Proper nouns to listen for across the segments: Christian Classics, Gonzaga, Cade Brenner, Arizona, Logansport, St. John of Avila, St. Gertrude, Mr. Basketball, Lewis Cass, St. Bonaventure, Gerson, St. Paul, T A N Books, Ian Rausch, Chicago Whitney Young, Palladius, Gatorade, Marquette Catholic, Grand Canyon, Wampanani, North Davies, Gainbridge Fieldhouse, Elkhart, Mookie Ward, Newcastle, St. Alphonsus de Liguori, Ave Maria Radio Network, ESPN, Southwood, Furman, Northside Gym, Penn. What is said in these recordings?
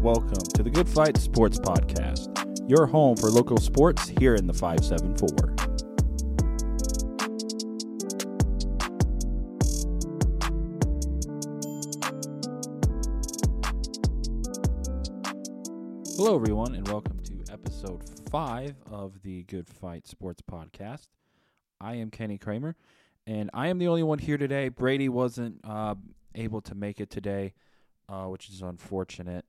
welcome to the Good Fight Sports Podcast, your home for local sports here in the 574. Hello, everyone, and welcome to episode 5 of the Good Fight Sports Podcast. I am Kenny Kramer, and I am the only one here today. Brady wasn't able to make it today, which is unfortunate.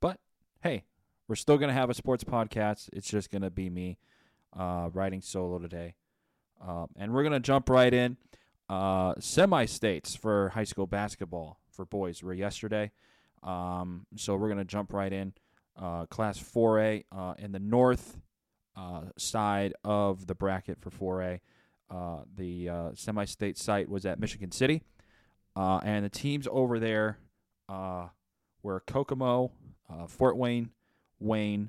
But, hey, we're still going to have a sports podcast. It's just going to be me riding solo today. And we're going to jump right in. Semi-States for high school basketball for boys were yesterday. So we're going to jump right in. Class 4A in the north side of the bracket for 4A. The semi-state site was at Michigan City. And the teams over there were Kokomo, Fort Wayne, Wayne,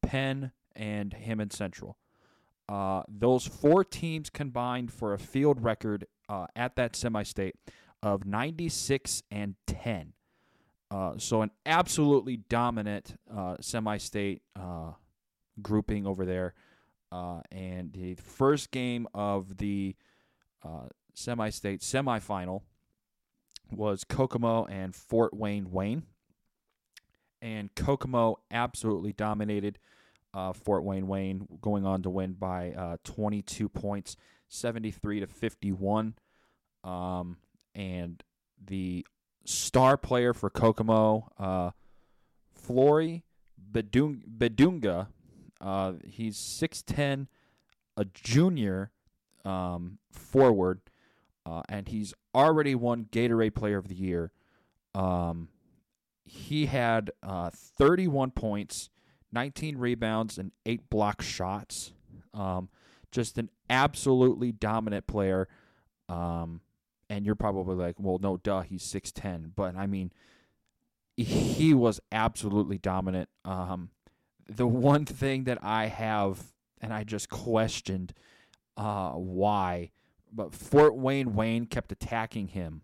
Penn, and Hammond Central. Those four teams combined for a field record at that semi-state of 96-10. So an absolutely dominant semi-state grouping over there. And the first game of the semi-state semifinal was Kokomo and Fort Wayne Wayne. And Kokomo absolutely dominated Fort Wayne Wayne, going on to win by 22 points, 73-51. And the star player for Kokomo, Flory Bidunga, he's 6'10", a junior forward, and he's already won Gatorade Player of the Year. He had 31 points, 19 rebounds, and 8 block shots. Just an absolutely dominant player. And you're probably like, well, no, duh, he's 6'10". But, I mean, he was absolutely dominant. The one thing that I have, and I just questioned why, but Fort Wayne Wayne kept attacking him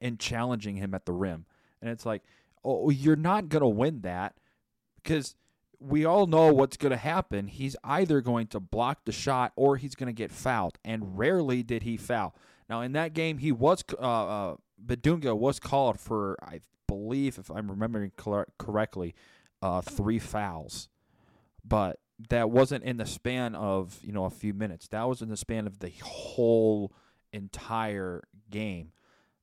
and challenging him at the rim. And it's like, oh, you're not going to win that because we all know what's going to happen. He's either going to block the shot or he's going to get fouled, and rarely did he foul. Now, in that game, he was Bidunga was called for, I believe, if I'm remembering correctly, 3 fouls. But that wasn't in the span of, you know, a few minutes. That was in the span of the whole entire game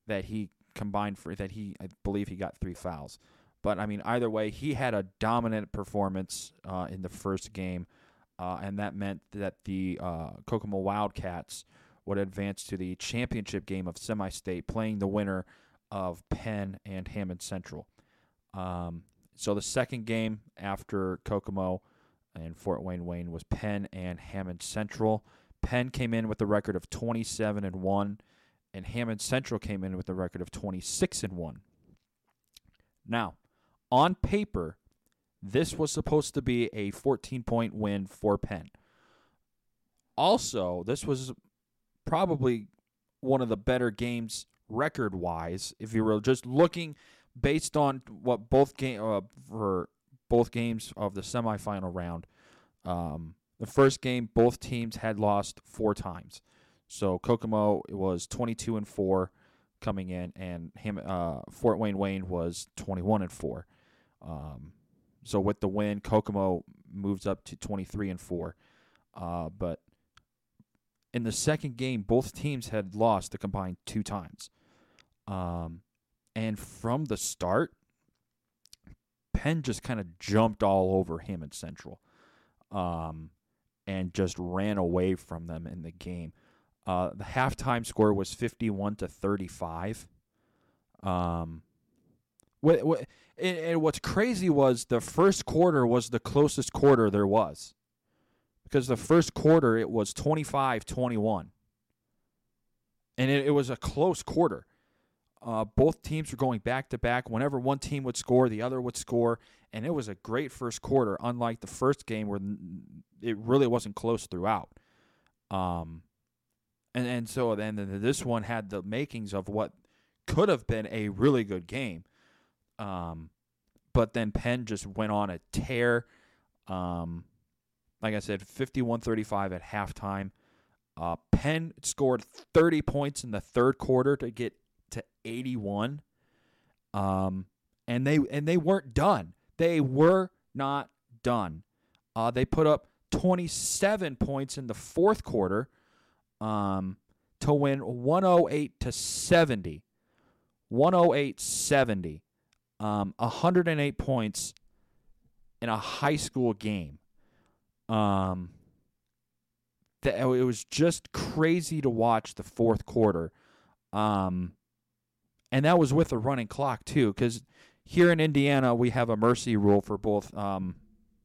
that he combined for that he, I believe he got 3 fouls. But, I mean, either way, he had a dominant performance in the first game, and that meant that the Kokomo Wildcats would advance to the championship game of semi-state, playing the winner of Penn and Hammond Central. So the second game after Kokomo and Fort Wayne Wayne was Penn and Hammond Central. Penn came in with a record of 27-1, and Hammond Central came in with a record of 26-1. Now, on paper, this was supposed to be a 14-point win for Penn. Also, this was probably one of the better games record-wise, if you were just looking based on what for both games of the semifinal round. The first game, both teams had lost 4 times. So Kokomo was 22-4 coming in, and Fort Wayne Wayne was 21-4. So with the win, Kokomo moves up to 23-4. But in the second game, both teams had lost a combined 2 times. And from the start, Penn just kind of jumped all over Hammond Central and just ran away from them in the game. The halftime score was 51-35. And what's crazy was the first quarter was the closest quarter there was. Because the first quarter, it was 25-21. And it was a close quarter. Both teams were going back-to-back. Whenever one team would score, the other would score. And it was a great first quarter, unlike the first game where it really wasn't close throughout. And so then this one had the makings of what could have been a really good game. But then Penn just went on a tear. Like I said, 51-35 at halftime. Penn scored 30 points in the third quarter to get to 81. And they weren't done. They were not done. They put up 27 points in the fourth quarter to win 108-70. 108-70. 108 points in a high school game. It was just crazy to watch the fourth quarter. And that was with a running clock, too, because here in Indiana, we have a mercy rule for both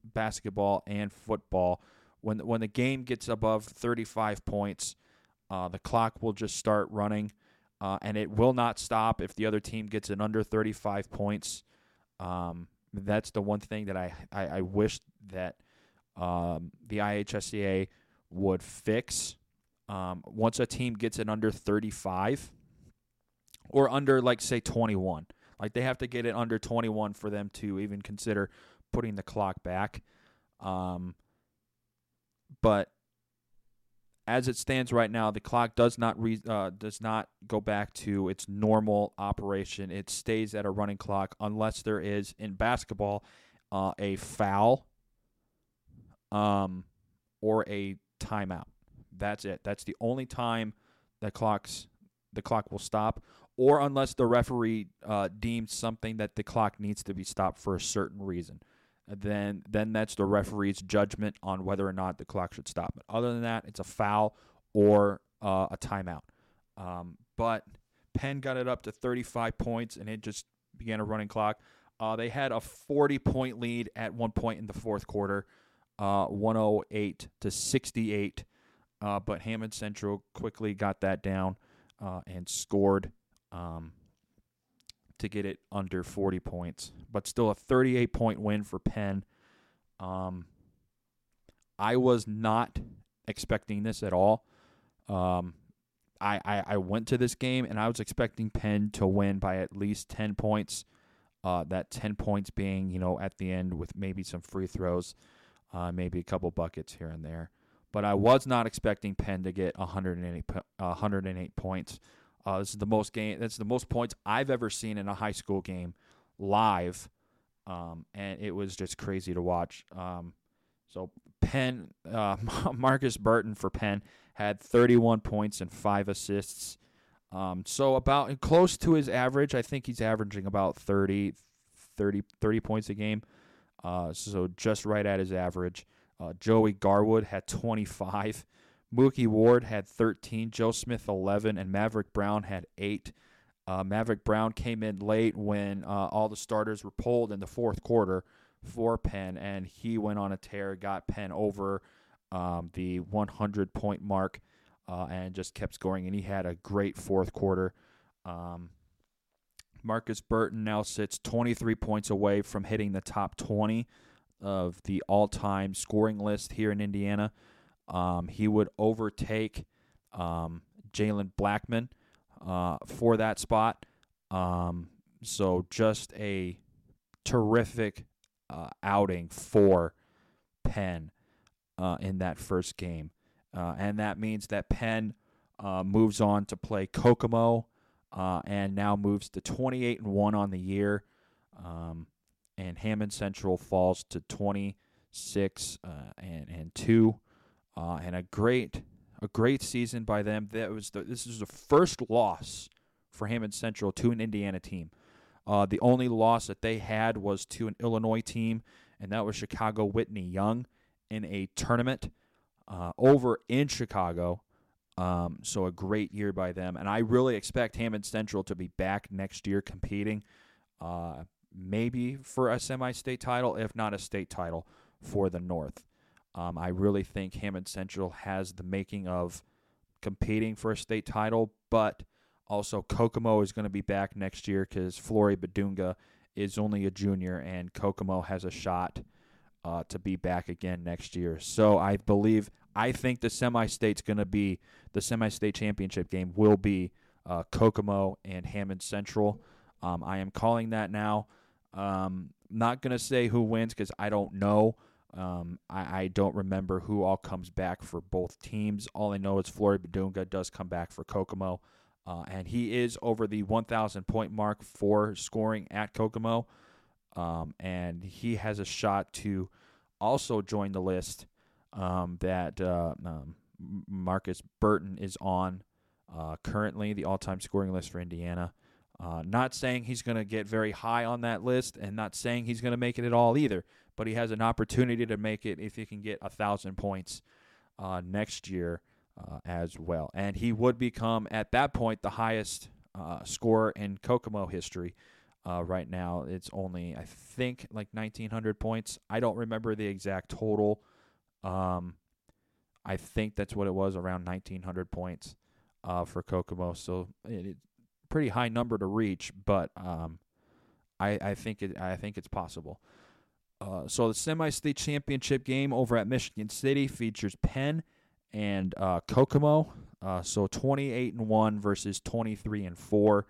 basketball and football. When the game gets above 35 points, the clock will just start running, and it will not stop if the other team gets an under 35 points. That's the one thing that I wish that the IHSEA would fix. Once a team gets an under 35 or under, like, say, 21, like they have to get it under 21 for them to even consider putting the clock back. But as it stands right now, the clock does not go back to its normal operation. It stays at a running clock unless there is, in basketball, a foul or a timeout. That's it. That's the only time the clock will stop, or unless the referee deems something that the clock needs to be stopped for a certain reason. Then that's the referee's judgment on whether or not the clock should stop. But other than that, it's a foul or a timeout. But Penn got it up to 35 points, and it just began a running clock. They had a 40-point lead at one point in the fourth quarter, 108-68. But Hammond Central quickly got that down and scored to get it under 40 points. But still a 38-point win for Penn. I was not expecting this at all. I went to this game, and I was expecting Penn to win by at least 10 points, that 10 points being, at the end with maybe some free throws, maybe a couple buckets here and there. But I was not expecting Penn to get 108 points. This is the most game. That's the most points I've ever seen in a high school game live, and it was just crazy to watch. So Penn, Marcus Burton for Penn had 31 points and 5 assists. So about close to his average. I think he's averaging about 30 points a game. So just right at his average. Joey Garwood had 25. Mookie Ward had 13. Joe Smith, 11. And Maverick Brown had 8. Maverick Brown came in late when all the starters were pulled in the fourth quarter for Penn, and he went on a tear, got Penn over the 100-point mark, and just kept scoring. And he had a great fourth quarter. Marcus Burton now sits 23 points away from hitting the top 20 of the all-time scoring list here in Indiana. He would overtake Jalen Blackman for that spot. So just a terrific outing for Penn in that first game. And that means that Penn moves on to play Kokomo and now moves to 28-1 on the year. And Hammond Central falls to 26 and 2. And a great season by them. This is the first loss for Hammond Central to an Indiana team. The only loss that they had was to an Illinois team, and that was Chicago Whitney Young in a tournament over in Chicago. So a great year by them, and I really expect Hammond Central to be back next year competing, maybe for a semi-state title, if not a state title for the North. I really think Hammond Central has the making of competing for a state title, but also Kokomo is going to be back next year because Flory Bidunga is only a junior, and Kokomo has a shot to be back again next year. So I think the semi-state championship game will be Kokomo and Hammond Central. I am calling that now. Not going to say who wins because I don't know. I don't remember who all comes back for both teams. All I know is Flory Bidunga does come back for Kokomo, and he is over the 1,000-point mark for scoring at Kokomo, and he has a shot to also join the list that Marcus Burton is on currently, the all-time scoring list for Indiana. Not saying he's going to get very high on that list and not saying he's going to make it at all either, but he has an opportunity to make it if he can get 1,000 points next year as well. And he would become, at that point, the highest scorer in Kokomo history. Right now, it's only, I think, like 1,900 points. I don't remember the exact total. I think that's what it was, around 1,900 points for Kokomo. So it's pretty high number to reach, but I think it's possible. So the semi-state championship game over at Michigan City features Penn and Kokomo. So 28-1 versus 23-4,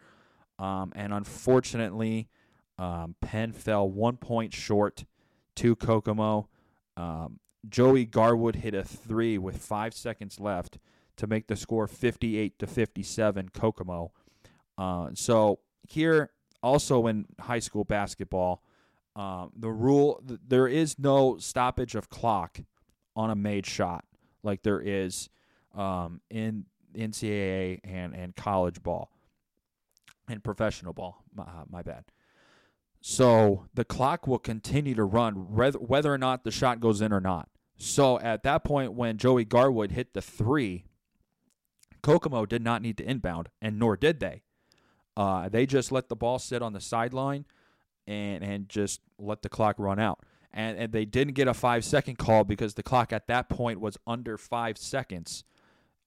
and unfortunately, Penn fell 1 point short to Kokomo. Joey Garwood hit a three with 5 seconds left to make the score 58-57 Kokomo. So here, also in high school basketball, the rule, there is no stoppage of clock on a made shot like there is in NCAA and college ball and professional ball. My bad. So the clock will continue to run whether or not the shot goes in or not. So at that point when Joey Garwood hit the three, Kokomo did not need to inbound, and nor did they. They just let the ball sit on the sideline and just let the clock run out. And they didn't get a 5-second call because the clock at that point was under 5 seconds.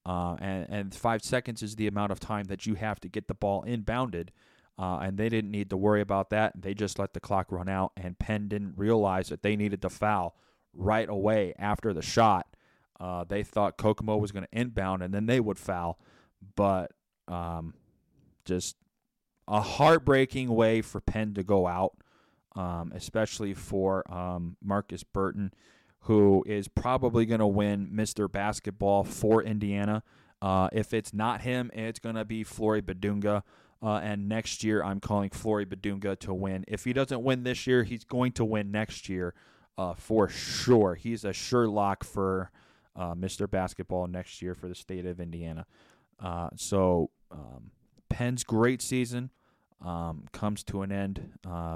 And 5 seconds is the amount of time that you have to get the ball inbounded. And they didn't need to worry about that. They just let the clock run out, and Penn didn't realize that they needed to foul right away after the shot. They thought Kokomo was going to inbound, and then they would foul. But just a heartbreaking way for Penn to go out, especially for Marcus Burton, who is probably going to win Mr. Basketball for Indiana. If it's not him, it's going to be Flory Bidunga. And next year, I'm calling Flory Bidunga to win. If he doesn't win this year, he's going to win next year for sure. He's a sure lock for Mr. Basketball next year for the state of Indiana. So Penn's great season comes to an end.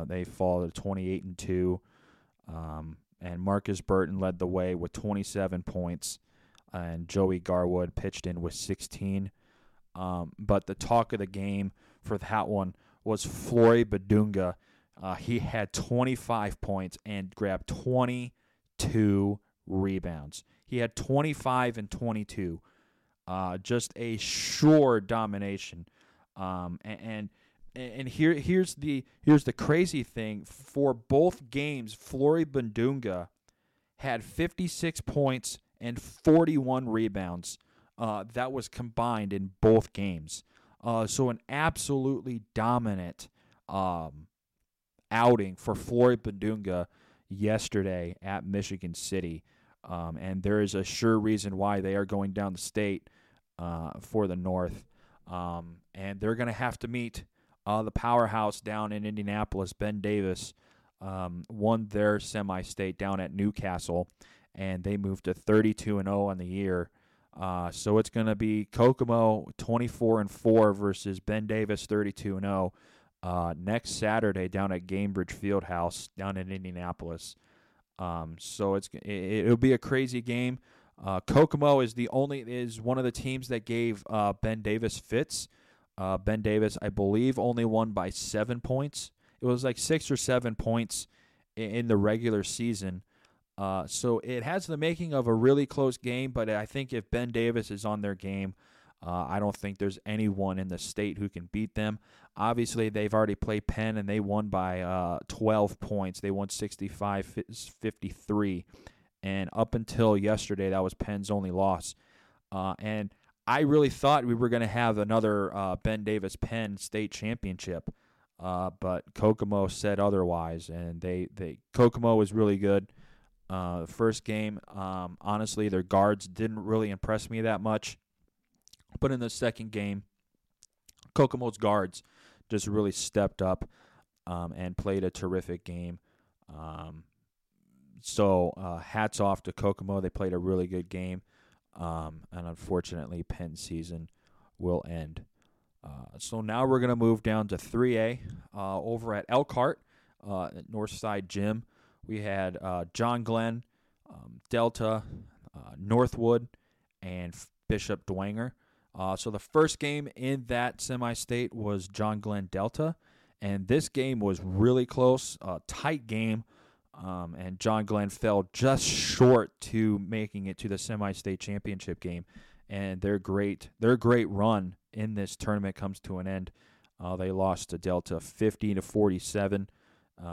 They fall to 28-2, and Marcus Burton led the way with 27 points, and Joey Garwood pitched in with 16. But the talk of the game for that one was Flory Bidunga. He had 25 points and grabbed 22 rebounds. He had 25 and 22. Just a sure domination. And here's the crazy thing. For both games, Flory Bidunga had 56 points and 41 rebounds. That was combined in both games. So an absolutely dominant outing for Flory Bidunga yesterday at Michigan City. And there is a sure reason why they are going down the state for the North. And they're going to have to meet the powerhouse down in Indianapolis. Ben Davis won their semi-state down at Newcastle, and they moved to 32-0 on the year. So it's going to be Kokomo 24-4 versus Ben Davis 32-0 next Saturday down at Gainbridge Fieldhouse down in Indianapolis. So it'll be a crazy game. Kokomo is one of the teams that gave Ben Davis fits. Ben Davis, I believe, only won by 7 points. It was like 6 or 7 points in the regular season. So it has the making of a really close game, but I think if Ben Davis is on their game, I don't think there's anyone in the state who can beat them. Obviously, they've already played Penn, and they won by 12 points. They won 65-53, and up until yesterday, that was Penn's only loss. And I really thought we were going to have another Ben Davis-Penn state championship. But Kokomo said otherwise, and Kokomo was really good. First game, honestly, their guards didn't really impress me that much. But in the second game, Kokomo's guards just really stepped up and played a terrific game. So hats off to Kokomo. They played a really good game. And unfortunately, Penn season will end. So now we're going to move down to 3A over at Elkhart, at Northside Gym. We had John Glenn, Delta, Northwood, and Bishop Dwenger. So the first game in that semi-state was John Glenn Delta, and this game was really close, a tight game, and John Glenn fell just short to making it to the semi-state championship game, and their great run in this tournament comes to an end. They lost to Delta 50-47.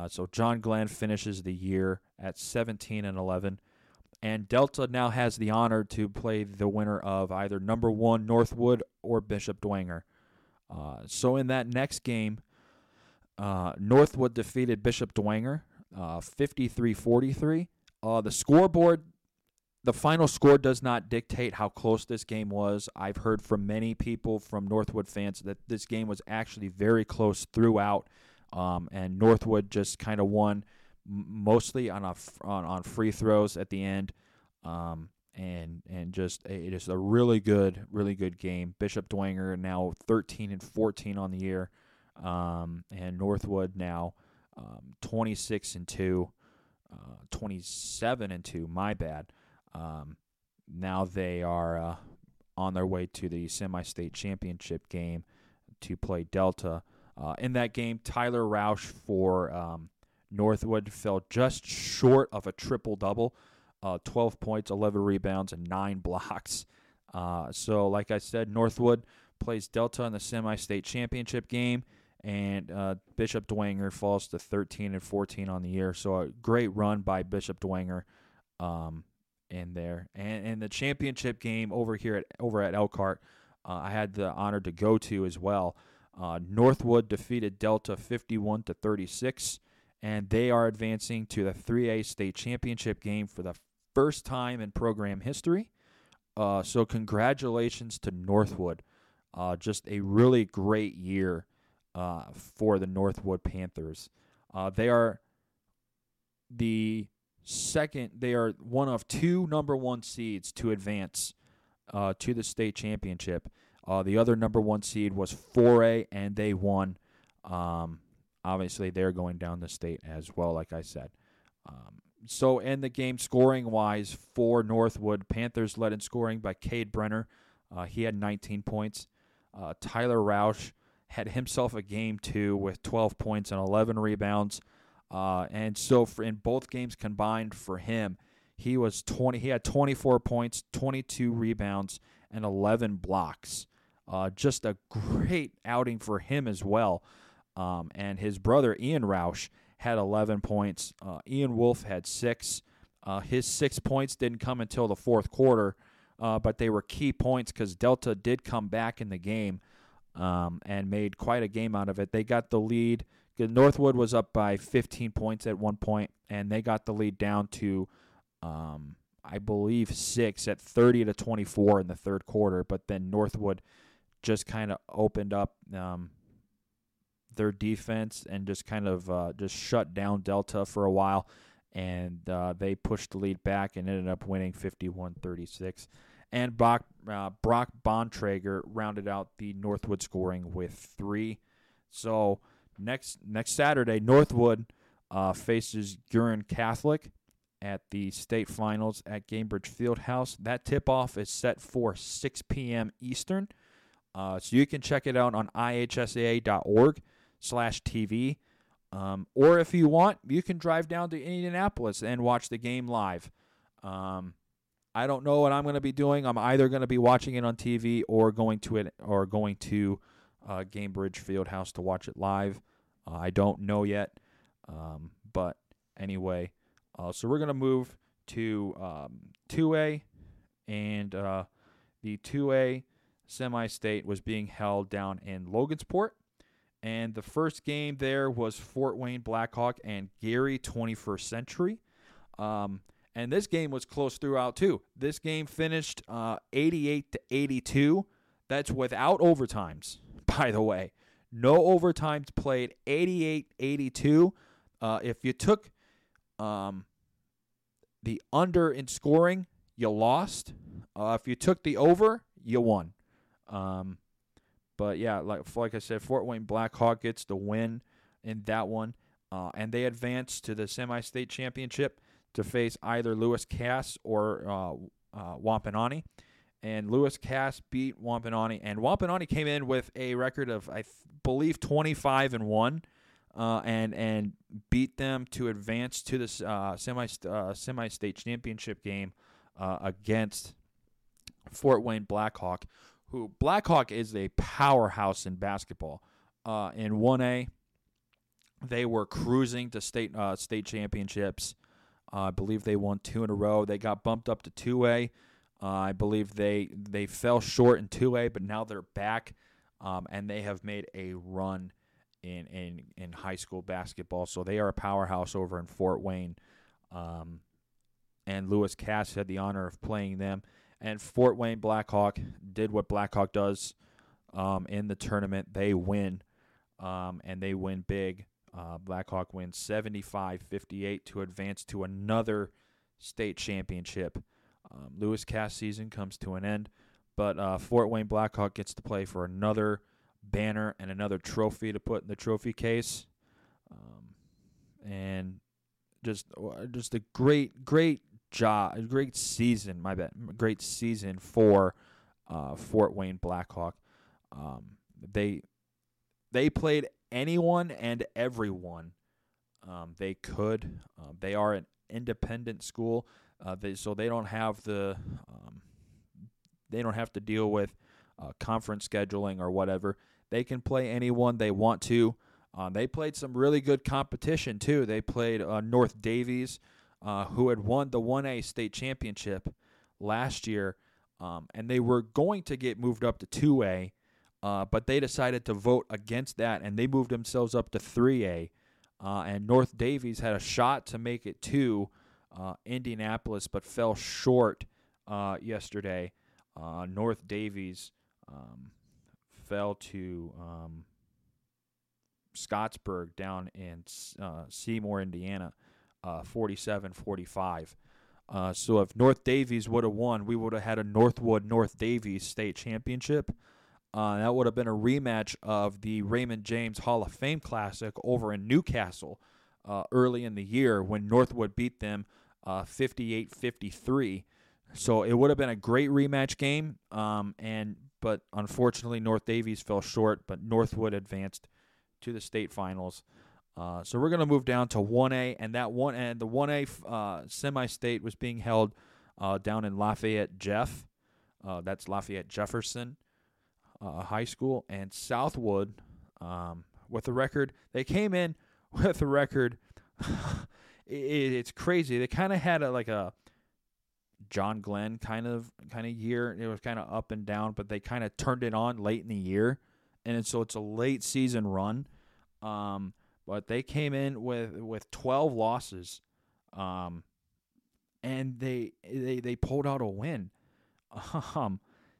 So John Glenn finishes the year at 17-11, and Delta now has the honor to play the winner of either number 1 Northwood or Bishop Dwenger. So in that next game, Northwood defeated Bishop Dwenger 53-43. The final score does not dictate how close this game was. I've heard from many people, from Northwood fans, that this game was actually very close throughout. And Northwood just kind of won mostly on free throws at the end, and just it is a really good game. Bishop Dwenger now 13-14 on the year, and Northwood now 26-2, 27-2. My bad. Now they are on their way to the semi-state championship game to play Delta. In that game, Tyler Rausch for Northwood fell just short of a triple-double, 12 points, 11 rebounds, and 9 blocks. So like I said, Northwood plays Delta in the semi-state championship game, and Bishop Dwenger falls to 13-14 on the year. So a great run by Bishop Dwenger in there. And the championship game over at Elkhart, I had the honor to go to as well. Northwood defeated Delta 51-36, and they are advancing to the 3A state championship game for the first time in program history. So congratulations to Northwood. Just a really great year for the Northwood Panthers. They are one of two number one seeds to advance to the state championship. The other number one seed was 4A, and they won. Obviously, they're going down the state as well, like I said. So in the game, scoring-wise, for Northwood, Panthers led in scoring by Cade Brenner. He had 19 points. Tyler Rausch had himself a game, too, with 12 points and 11 rebounds. And so in both games combined for him, he had 24 points, 22 rebounds, and 11 blocks. Just a great outing for him as well. And his brother, Ian Rausch, had 11 points. Ian Wolf had 6. His 6 points didn't come until the fourth quarter, but they were key points because Delta did come back in the game and made quite a game out of it. They got the lead. Northwood was up by 15 points at one point, and they got the lead down to I believe 6 at 30-24 in the third quarter, but then Northwood just kind of opened up their defense and just kind of just shut down Delta for a while, and they pushed the lead back and ended up winning 51-36. And Brock Bontrager rounded out the Northwood scoring with 3. So next Saturday, Northwood faces Huron Catholic at the state finals at Gainbridge Fieldhouse. That tip-off is set for 6 p.m. Eastern. So you can check it out on ihsaa.org/TV. Or if you want, you can drive down to Indianapolis and watch the game live. I don't know what I'm going to be doing. I'm either going to be watching it on TV or going to Gainbridge Fieldhouse to watch it live. I don't know yet. But anyway. So we're going to move to 2A, and the 2A semi-state was being held down in Logansport, And the first game there was Fort Wayne Blackhawk and Gary 21st Century. And this game was close throughout, too. This game finished 88-82. That's without overtimes, by the way. No overtimes played, 88-82. If you took the under in scoring, you lost. If you took the over, you won. But, yeah, like I said, Fort Wayne Blackhawk gets the win in that one. And they advance to the semi-state championship to face either Lewis Cass or Wampanani. And Lewis Cass beat Wampanani. And Wampanani came in with a record of, I believe, 25-1 and beat them to advance to the semi-state championship game against Fort Wayne Blackhawk, who Blackhawk is a powerhouse in basketball. In 1A, they were cruising to state championships. I believe they won two in a row. They got bumped up to 2A. I believe they fell short in 2A, but now they're back, and they have made a run in high school basketball. So they are a powerhouse over in Fort Wayne, and Lewis Cass had the honor of playing them. And Fort Wayne Blackhawk did what Blackhawk does in the tournament. They win, and they win big. Blackhawk wins 75-58 to advance to another state championship. Lewis Cass season comes to an end, but Fort Wayne Blackhawk gets to play for another banner and another trophy to put in the trophy case, and just a great job, great season. My bad, great season for Fort Wayne Blackhawk. They played anyone and everyone they could. They are an independent school, so they don't have to deal with conference scheduling or whatever. They can play anyone they want to. They played some really good competition too. They played North Davies, who had won the 1A state championship last year, and they were going to get moved up to 2A. But they decided to vote against that, and they moved themselves up to 3A. And North Davies had a shot to make it to Indianapolis, but fell short yesterday. North Davies fell to Scottsburg down in Seymour, Indiana, 47-45. So if North Davies would have won, we would have had a Northwood-North Davies state championship. That would have been a rematch of the Raymond James Hall of Fame Classic over in Newcastle early in the year when Northwood beat them 58-53. So it would have been a great rematch game, but unfortunately North Davies fell short, but Northwood advanced to the state finals. So we're going to move down to 1A, and the 1A semi-state was being held down in Lafayette Jeff. That's Lafayette Jefferson High School, and Southwood with a record. They came in with a record. It's crazy. They kind of had a John Glenn kind of year. It was kind of up and down, but they kind of turned it on late in the year, and so it's a late season run. But they came in with 12 losses, and they pulled out a win.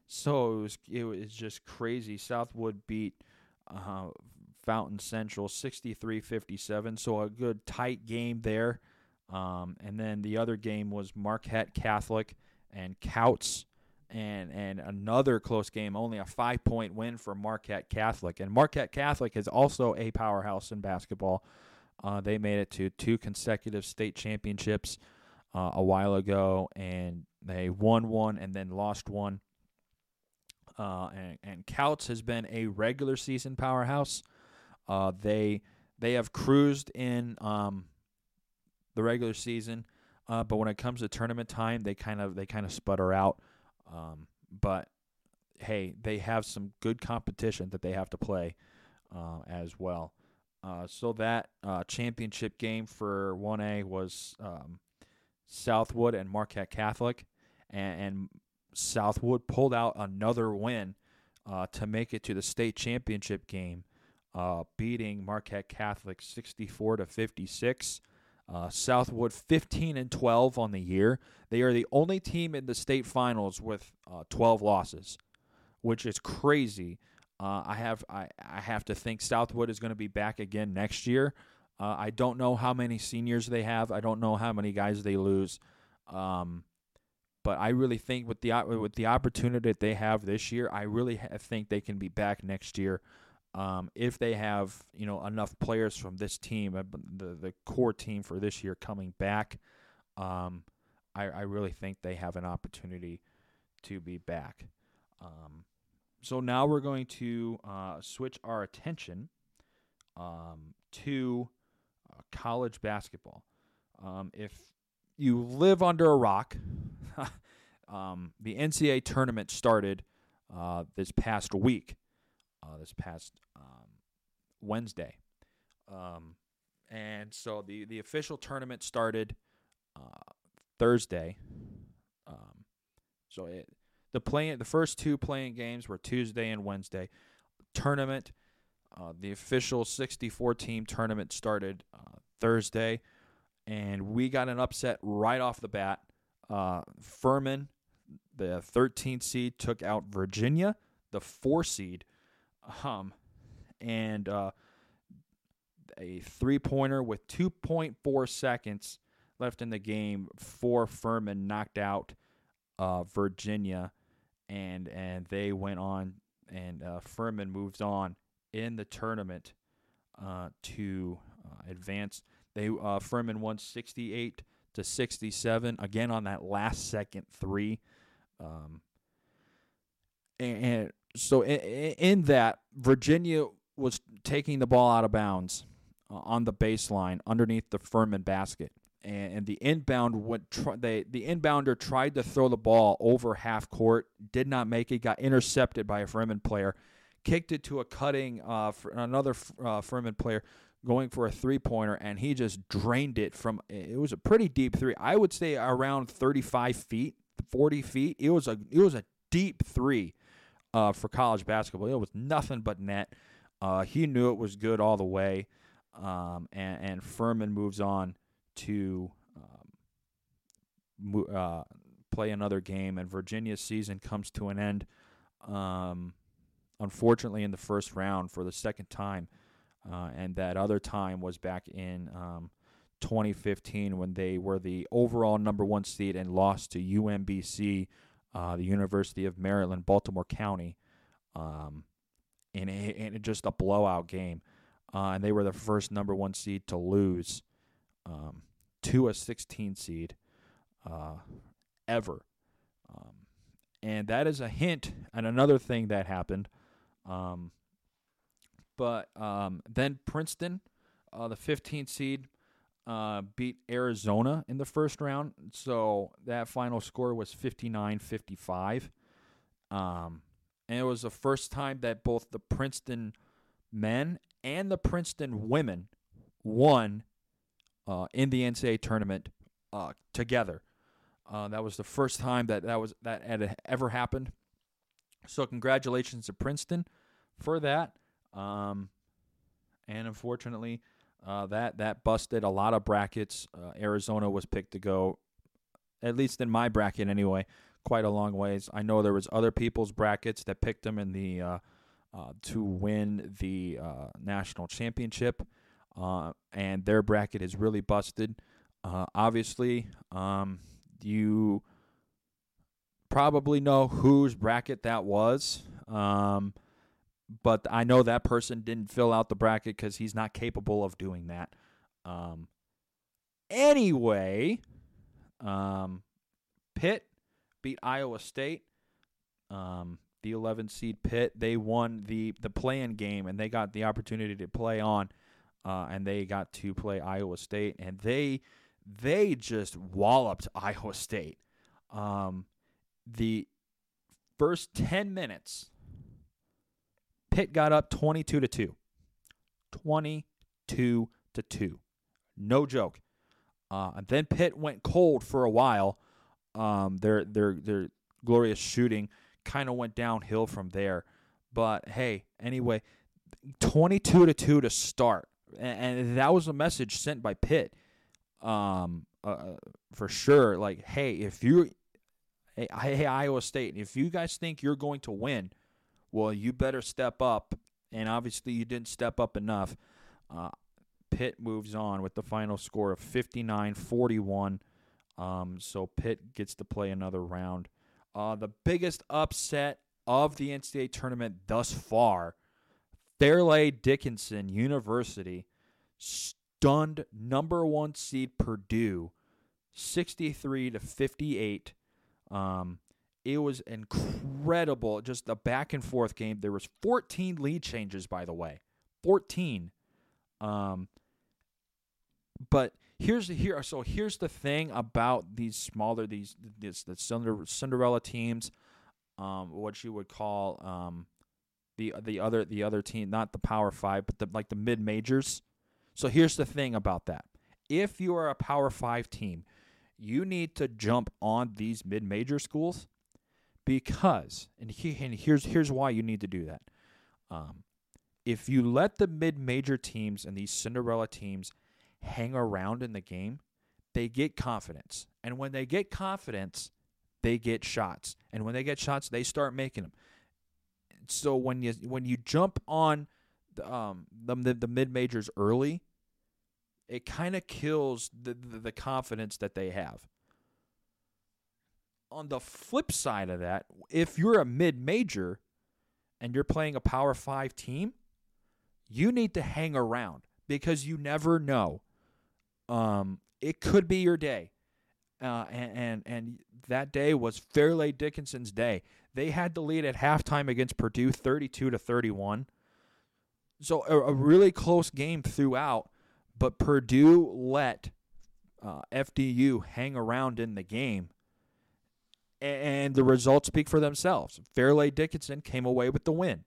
So it was just crazy. Southwood beat Fountain Central 63-57, so a good tight game there. And then the other game was Marquette Catholic and Couts, and another close game, only a 5-point win for Marquette Catholic. And Marquette Catholic is also a powerhouse in basketball. They made it to two consecutive state championships a while ago, and they won one and then lost one. And Couts has been a regular season powerhouse. They have cruised in the regular season, but when it comes to tournament time, they kind of sputter out. But hey, they have some good competition that they have to play as well. So that championship game for 1A was Southwood and Marquette Catholic, and Southwood pulled out another win to make it to the state championship game beating Marquette Catholic 64-56. Southwood 15-12 on the year. They are the only team in the state finals with 12 losses, which is crazy. I have to think Southwood is going to be back again next year. I don't know how many seniors they have. I don't know how many guys they lose. But I really think with the opportunity that they have this year, I really think they can be back next year if they have enough players from this team, the core team for this year coming back. I really think they have an opportunity to be back. So now we're going to switch our attention to college basketball. If you live under a rock, the NCAA tournament started this past week, this past Wednesday. And so the official tournament started Thursday. So it... The first two play-in games were Tuesday and Wednesday. Tournament, the official 64-team tournament started Thursday, and we got an upset right off the bat. Furman, the 13th seed, took out Virginia, the 4 seed, and a three-pointer with 2.4 seconds left in the game for Furman knocked out Virginia. And they went on, and Furman moves on in the tournament to advance. They Furman won 68-67 again on that last second three, and so in that Virginia was taking the ball out of bounds on the baseline underneath the Furman basket. And the inbound the inbounder tried to throw the ball over half court, did not make it, got intercepted by a Furman player, kicked it to a cutting Furman player going for a three-pointer, and he just drained it from – it was a pretty deep three. I would say around 35 feet, 40 feet. It was a deep three for college basketball. It was nothing but net. He knew it was good all the way, and Furman moves on to play another game, and Virginia's season comes to an end, unfortunately, in the first round for the second time, and that other time was back in 2015 when they were the overall number 1 seed and lost to UMBC, the University of Maryland, Baltimore County, and just a blowout game, and they were the first number 1 seed to lose to a 16 seed ever. And that is a hint and another thing that happened. But then Princeton, the 15 seed, beat Arizona in the first round. So that final score was 59-55. And it was the first time that both the Princeton men and the Princeton women won in the NCAA tournament together. That was the first time that had ever happened. So congratulations to Princeton for that. And unfortunately, that busted a lot of brackets. Arizona was picked to go, at least in my bracket anyway, quite a long ways. I know there was other people's brackets that picked them in the to win the national championship. And their bracket is really busted. Obviously, you probably know whose bracket that was, but I know that person didn't fill out the bracket because he's not capable of doing that. Anyway, Pitt beat Iowa State. The 11 seed Pitt, they won the play-in game, and they got the opportunity to play on. And they got to play Iowa State, and they just walloped Iowa State. The first 10 minutes, Pitt got up 22-2. 22-2. No joke. And then Pitt went cold for a while. Their glorious shooting kind of went downhill from there. But hey, anyway, 22-2 to start, and that was a message sent by Pitt, for sure. Like, hey, if you, hey Iowa State, if you guys think you're going to win, well, you better step up. And obviously, you didn't step up enough. Pitt moves on with the final score of 59-41. So Pitt gets to play another round. The biggest upset of the NCAA tournament thus far, Fairleigh Dickinson University stunned number one seed Purdue 63-58. It was incredible, just a back-and-forth game. There was 14 lead changes, by the way, 14. But here's the thing about these smaller, the Cinderella teams, what you would call the other team, not the Power Five, but the mid majors. So here's the thing about that: if you are a Power Five team, you need to jump on these mid major schools. Because, here's why you need to do that. If you let the mid-major teams and these Cinderella teams hang around in the game, they get confidence. And when they get confidence, they get shots. And when they get shots, they start making them. So when you jump on the mid-majors early, it kind of kills the confidence that they have. On the flip side of that, if you're a mid-major and you're playing a Power 5 team, you need to hang around because you never know. It could be your day. And that day was Fairleigh Dickinson's day. They had the lead at halftime against Purdue 32-31. So a really close game throughout, but Purdue let FDU hang around in the game. And the results speak for themselves. Fairleigh Dickinson came away with the win.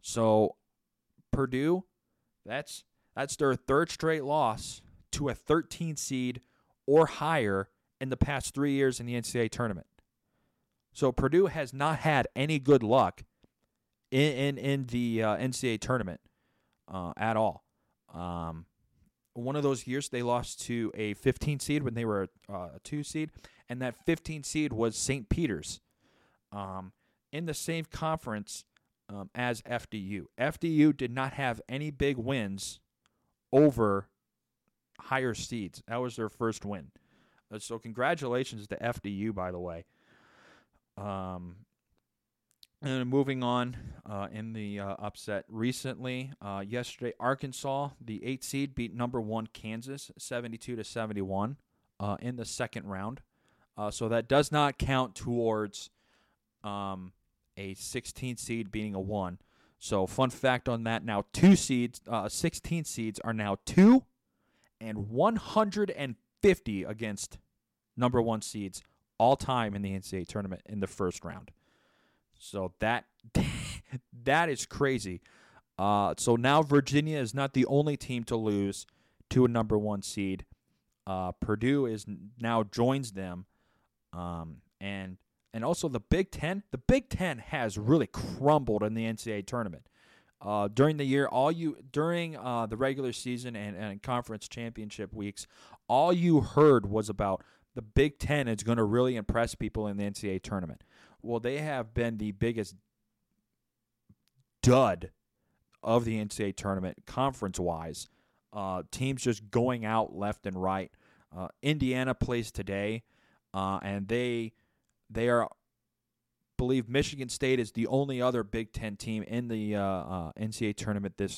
So Purdue, that's their third straight loss to a 13 seed or higher in the past 3 years in the NCAA tournament. So Purdue has not had any good luck in the NCAA tournament at all. One of those years they lost to a 15 seed when they were a 2 seed. And that 15 seed was St. Peter's in the same conference as FDU. FDU did not have any big wins over higher seeds. That was their first win. So congratulations to FDU, by the way. And moving on in the upset recently, yesterday, Arkansas, the 8 seed, beat number 1 Kansas 72-71 in the second round. So that does not count towards a 16 seed beating a 1. So fun fact on that, now 16 seeds are now 2 and 150 against number 1 seeds all time in the NCAA tournament in the first round. So that is crazy. So now Virginia is not the only team to lose to a number 1 seed. Purdue is now joins them. And also the Big Ten. The Big Ten has really crumbled in the NCAA tournament. During the year, during the regular season and conference championship weeks, all you heard was about the Big Ten is going to really impress people in the NCAA tournament. Well, they have been the biggest dud of the NCAA tournament conference-wise. Teams just going out left and right. Indiana plays today. And they are believe Michigan State is the only other Big Ten team in the NCAA tournament in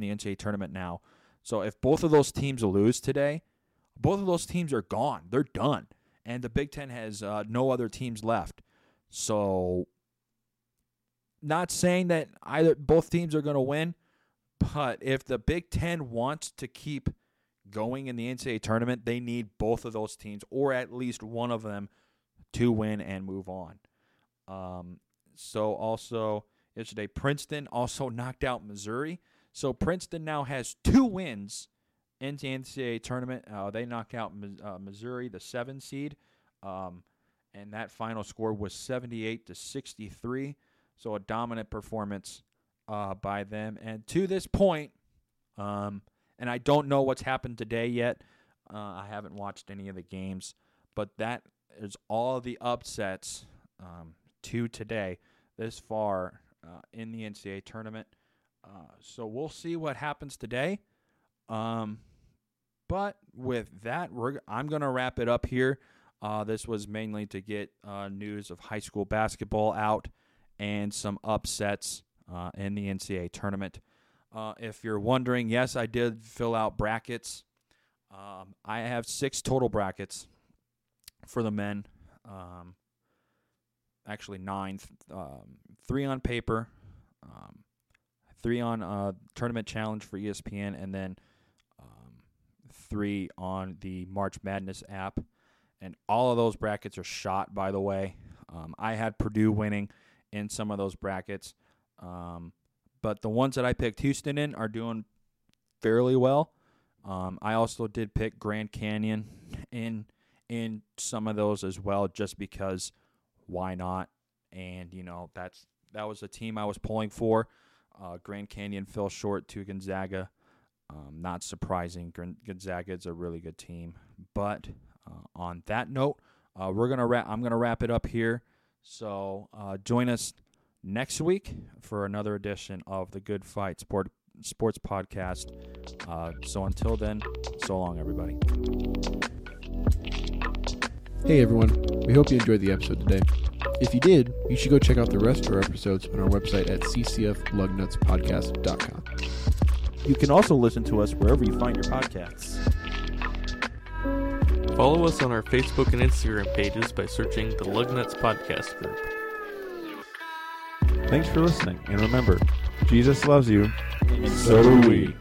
the NCAA tournament now. So if both of those teams lose today, both of those teams are gone. They're done, and the Big Ten has no other teams left. So, not saying that both teams are going to win, but if the Big Ten wants to keep going in the NCAA tournament, they need both of those teams or at least one of them to win and move on. So also yesterday, Princeton also knocked out Missouri. So Princeton now has 2 wins in the NCAA tournament. They knocked out Missouri, the 7 seed, and that final score was 78-63. So a dominant performance by them. And to this point, and I don't know what's happened today yet. I haven't watched any of the games, but that is all the upsets to today this far in the NCAA tournament. So we'll see what happens today. But with that, I'm going to wrap it up here. This was mainly to get news of high school basketball out and some upsets in the NCAA tournament. If you're wondering, yes, I did fill out brackets. I have 6 total brackets for the men. Actually 9, 3 on paper, 3 on Tournament Challenge for ESPN, and then 3 on the March Madness app. And all of those brackets are shot, by the way. I had Purdue winning in some of those brackets. But the ones that I picked Houston in are doing fairly well. I also did pick Grand Canyon in some of those as well, just because why not? And, you know, that was the team I was pulling for. Grand Canyon fell short to Gonzaga. Not surprising. Gonzaga is a really good team. But on that note, I'm gonna wrap it up here. So join us next week for another edition of the Good Fight Sports Podcast. So until then, so long, everybody. Hey everyone, we hope you enjoyed the episode today. If you did, you should go check out the rest of our episodes on our website at ccflugnutspodcast.com. You can also listen to us wherever you find your podcasts. Follow us on our Facebook and Instagram pages by searching the Lugnuts Podcast Group. Thanks for listening, and remember, Jesus loves you, and so do we.